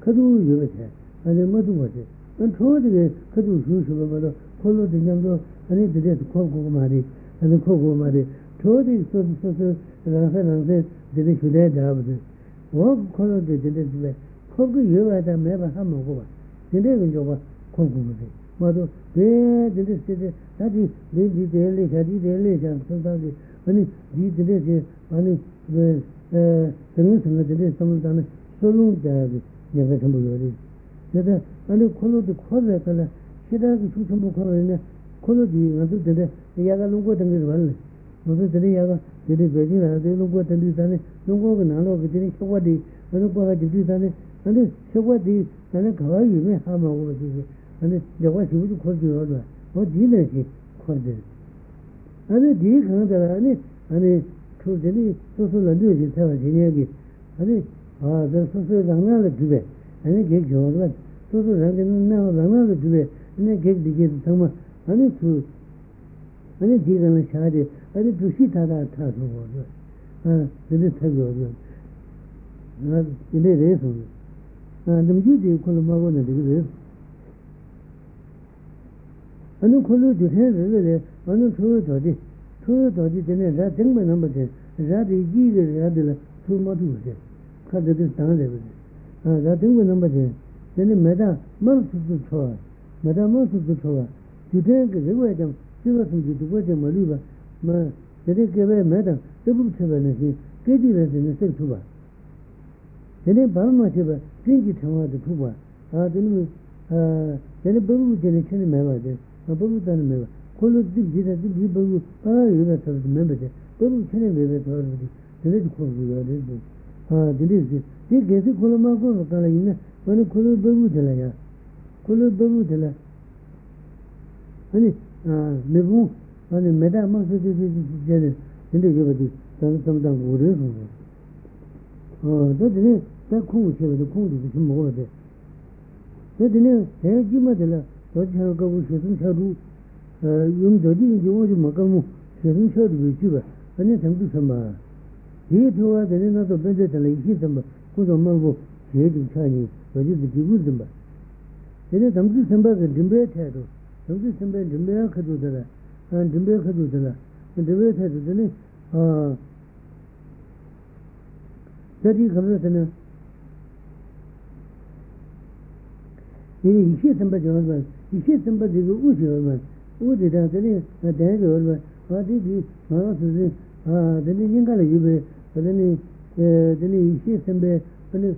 Kadu Yumit, and the Madumati, and told the Kadu Sushu, Kolo the Yamdo, and the dead Koko Mari, and the Koko Mari, told his professor and Rafael said, the Vishuda Dabs. Walk Kolo the dead Koko Yuva, and never Hamogova, the living over Koko. Mother, there did it say that is daily, had it daily, and sometimes when it did it, when it was the reason that it is sometimes so long that never come to it. That when you call the correct, she does the two more color the Yaga Lungo than the one. Mother, the Yaga did it very well, they don't go to this and don't go and allow it in Shawadi, when you go like this and then Shawadi and a car you may have over this. And the wife would call you over. What dinner she called it? And a dear Kandarani, and a true Jenny, social and duty, tell a genius. And the social another to and a gig your social and now another to and a gig to get someone, and a true, and a dear and a shadi, and a Tushita Tato. It is terrible. Not in a race on it. And the music called Magon and the and you call it the head on the two dodgy, then that thing by number ten, that is easily two modules, cut the distance everything. That thing by number ten, then Madame Month of the Tower, you take the way them, she was in the way them, Maliba, they take away Madame, the book seven and he, Katie was in the same tuba. Then a Balma Shiva, drink it on the tuba, then a Babu generation member. Babu done member. Colo did a big babu, paragraph of the membership. Babu can be retorted. The little colour. Delicious. They get the Colomago Calina when a colour babu delaya. Colo babu dela. Honey, Mebu, on a madam must be jealous. Then they give it some down. Oh, that is that cool share the cool is some more there. That dinner, hair Gimadella. Dodger goes in Shadow, Yum Doddy, you want Makamu, Shadun Shadu with Juba, and it's to Samara. He told us another Bendet and like Hisamba, good on Mambo, she hated Chinese, but you did with them. Then it's to Samba and Dimbe Tato, some Samba and Dimbe Kadudala, and Dimbe Kadudala, and the way Tato Dene, that he comes in a. He said somebody over, he said somebody who was over, who did that, a dagger over, what did he, then he didn't call you, but then he said somebody, then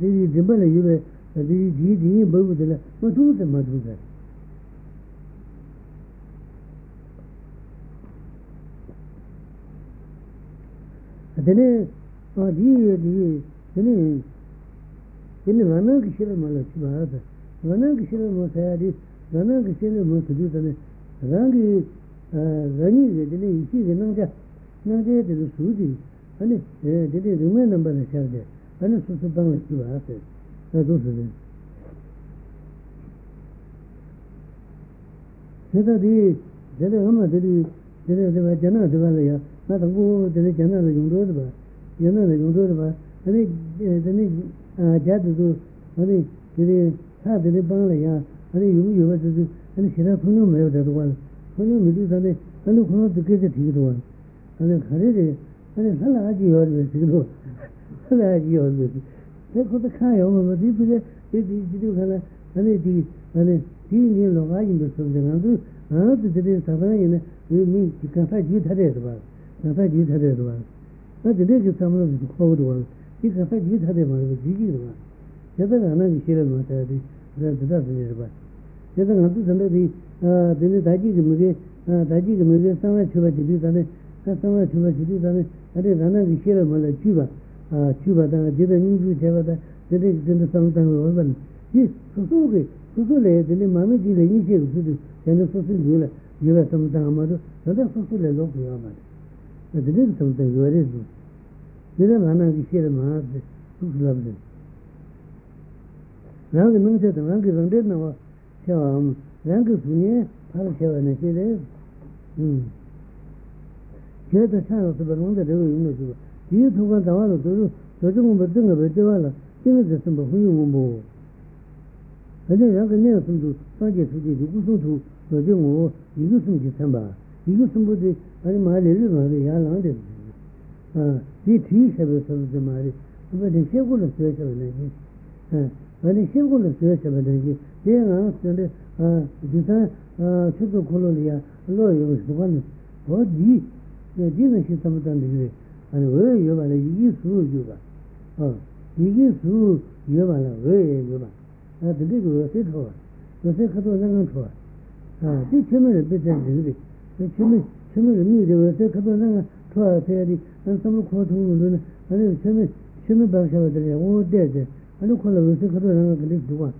he dimble you, and he did both the what was the matter? Then in the Ranaki Shilamala Shivata, Ranaki Shilamotari, Ranaki Shilamotu, Rangi Rani, did he see the Nanga? Not yet the Sudi, and did he remember the Sharda, and a Susupanga Shivata, that was it. Never the Jelama did the Jana Devalia, not a war, the Jana Yundurba, and Jadu, only the Sad de Banglaya, and you were to do, and she had no mail that one. When you meet Sunday, and look not to get it here one. And the Hariri, and the Salaji always, you know, Salaji always. They put the Kai over the people, they do Hana, and a teen year of arguments from the Nandu, and after the day Savannah, we mean to confide you had it one. Confide you had it one. But the day you come up with the cold one. He confessed with her mother, Gigiva. Never another share of matter, the dozen nearby. Never another the Daji Museum, somewhere to what you do on it, somewhere to what you do on it, and then another share of Mala Chuba, Chuba, didn't you ever the sometime woman? Yes, Susule, the name Mammy Gila initiated to do, and the Susan Gula, you were sometime mother, not a Susule local government. But they did something you are. Another share of my loved. Now the monks at the monkeys on dead now, Sham, Rankers near, Parashaw and a shade. Here the child of the Bananga, 아니 왜 여발에 이게 수요가 이게 수 여발에 왜 여발 아 근데 그거 세트와 요새 카도 생각 좋아 아 뒤처면에 배전들이 처음에 미리 요새 카도 생각 좋아 돼야지 난 선물 고통으로는 아니 처음에 방식으로 오대대 아니 콜로 요새 카도 생각 근데 누가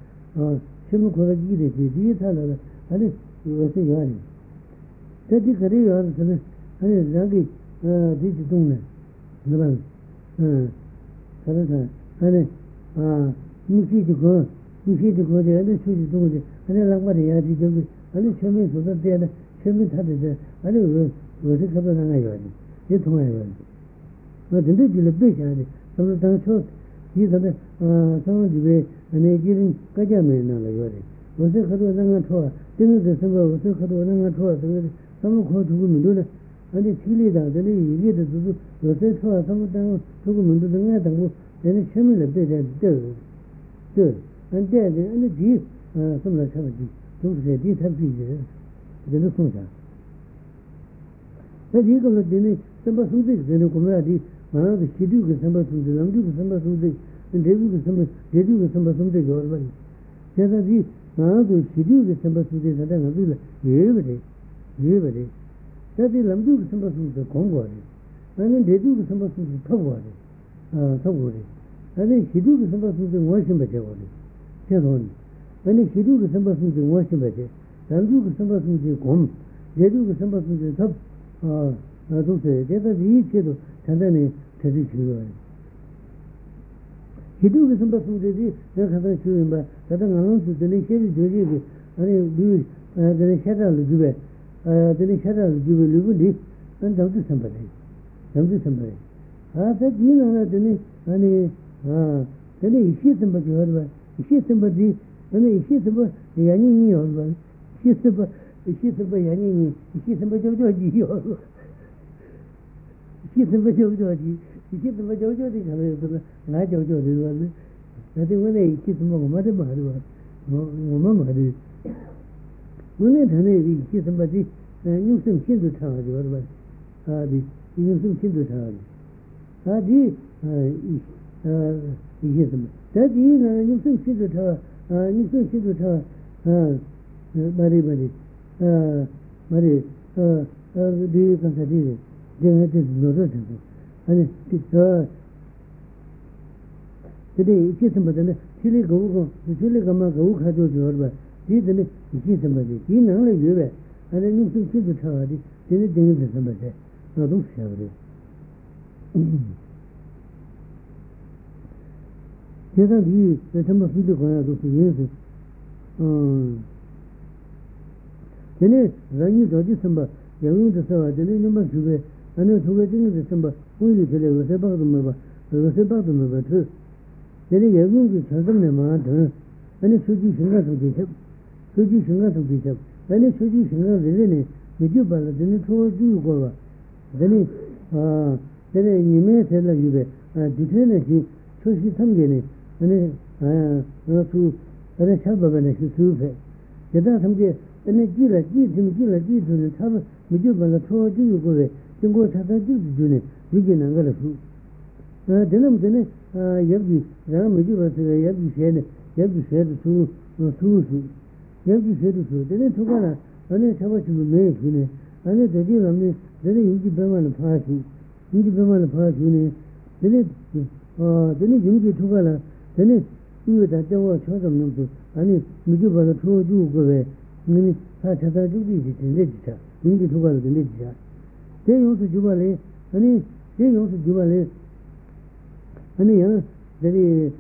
처음에 고르기 되지 다는 아니 요새 요아니 저기 그래 요는 아니 자기 뒤지 동네 नमन करो था अरे मिक्सी दिखो दे अरे चूजी दोगे दे अरे लंबा रे याद दिखो अरे छमे सोता दे अरे छमे था दे अरे वो से खबर ना आया ये तुम्हारे वाली मैं दिल्ली जिले पे जा रही सब तो तंग छोड़ ये सब समझ गए अने जिन कजा में ना लगा रहे वो से खबर ना छोड़ दिन से सब वो से खबर ना छोड़ सब को धुल मिलो 근데 칠리다 되네 이게도 두두 요새 초아 삼다고 두고 문도 등에 담고 되는 셈을 내대 저 근데 지 삼라 참지 동시에 지 탑비지 되는 소자 근데 이거는 되네 삼바 소지 되는 거라디 만화도 시두고 삼바 소지 남두고 삼바 소지 데비고 삼바 데비고 삼바 소지 거는 제가 지 만화도 시두고 삼바 소지 되다 가지고 예베 तभी लंबी उस समय सुनते कौन बोले मैंने डेडू उस समय सुनते थब बोले मैंने हिडू उस समय सुनते वहाँ से बचे बोले क्या होने मैंने हिडू उस समय सुनते वहाँ से बचे लंबी उस समय सुनते कौन डेडू उस समय सुनते थब तो से जैसा ये चीज़ तो चंदा ने चली चुका है हिडू उस समय सुनते जी ना खाता चुके बा तथा गानों से तने शेरी जोड़ी के अरे दूर तने शेरा लुजुबे तेरे शरार जुबे लुबुली तन दम्दू संपरे हाँ तो जी ना ना तेरे अने हाँ तेरे इसी संपरे होर बार इसी संपरे यानी नहीं होर बार इसी संपरे यानी नहीं इसी संपरे जो जी खाने तो ना जो दे बार में ना तो मैंने इसी संपरे घुमाते बाहर बार घुमा उन्हें धने भी किस बच्ची यूं से चिंदु था आज और बस आदि यूं से चिंदु था आदि ये सब तभी ना यूं से चिंदु था बड़ी दी कंसादी जहाँ तक नोटों थे अने तेरे इसी संबंध में चिले गमा गवु खा जो जोर बस 이들이 이게 담아지 이 나를 유배 아니 무슨 뜻을 타와지 되는 되는 담아지 나도 싫어요 제가 이 담아 쓰고 가야도 쓰여서 걔네 라니 저기 선바 영웅도서 와들이 너무 주배 아니 저게 되는 선바 오히려 되려 요새 박도 뭐 봐 걔네 영웅이 전담네 많아 아니 수지 생각 소지신가도 비죠. 아니 소지신가 되네. 비죠 발라드는 소지고 봐. 되네. 되네 님에 되려 유배. 디테일이 소시 탐게네. 아니 그 아니 샤바가네 수수페. 제가 탐게 아니 지라 지든 참 비죠 발라 소지고 돼. 친구 찾아지 주네. 비게는 걸 수. 되네. 여기 비죠 발라 여기 쉐도 수수 여기 제대로 되는 통과나 안에 잡아주면 매기네 안에 되지라면 되는 인기 배만을 파시네 되는 용기 통과나 되는 이거다 저거 쳐졌는데 아니 미주 받아 줘주고 왜 눈이 다 찾아주지 되는지자 용기 통과도 되는지자 제 용수 주발에 아니야 되니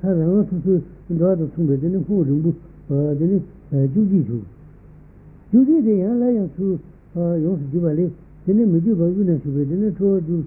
사람은 수수 너도 충분히 되는 후름부 되는 주지대 양라양 수 용수 주발이 되는 미주 버그는 주베 되는 토주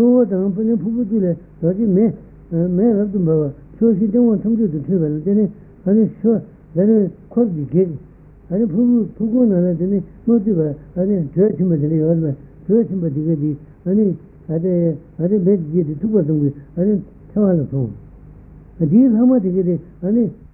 so down putting Puputula, Roger May, Man of the Bower, so she don't want somebody to travel, then I didn't show that I caught the gate. I didn't Puguna, then motiva, I didn't judge him at the other, judge him at the gate, I didn't bet the two of them, I didn't tell her. And these how much they get it, I didn't.